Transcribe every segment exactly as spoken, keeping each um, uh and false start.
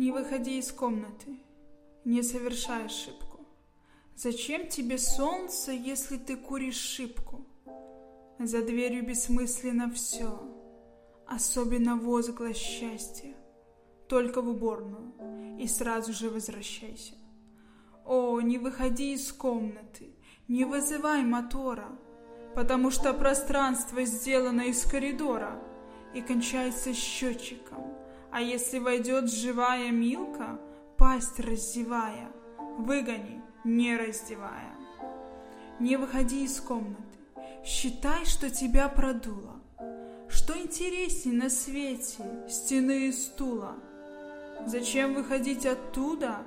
Не выходи из комнаты, не совершай ошибку. Зачем тебе солнце, если ты куришь шибку? За дверью бессмысленно все, особенно возглас счастья. Только в уборную и сразу же возвращайся. О, не выходи из комнаты, не вызывай мотора, потому что пространство сделано из коридора и кончается счетчиком. А если войдет живая Милка, пасть раздевая, выгони, не раздевая. Не выходи из комнаты, считай, что тебя продуло. Что интересней на свете стены и стула? Зачем выходить оттуда,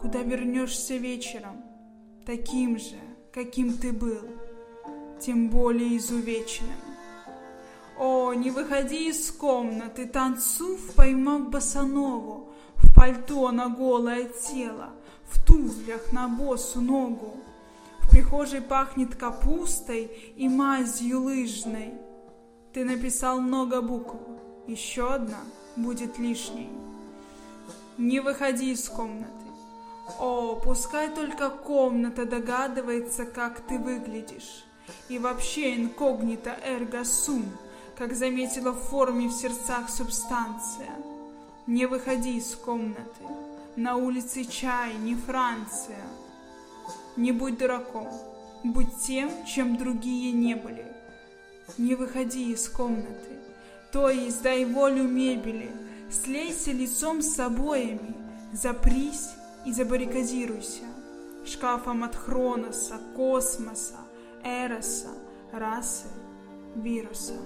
куда вернешься вечером, таким же, каким ты был, тем более изувеченным? О, не выходи из комнаты, танцув, поймав босанову, в пальто на голое тело, в туфлях на босу ногу. В прихожей пахнет капустой и мазью лыжной. Ты написал много букв, еще одна будет лишней. Не выходи из комнаты. О, пускай только комната догадывается, как ты выглядишь. И вообще инкогнито эрго сум, как заметила в форме в сердцах субстанция. Не выходи из комнаты. На улице чай, не Франция. Не будь дураком. Будь тем, чем другие не были. Не выходи из комнаты. То есть дай волю мебели. Слейся лицом с обоями, запрись и забаррикадируйся шкафом от Хроноса, космоса, Эроса, расы, вируса.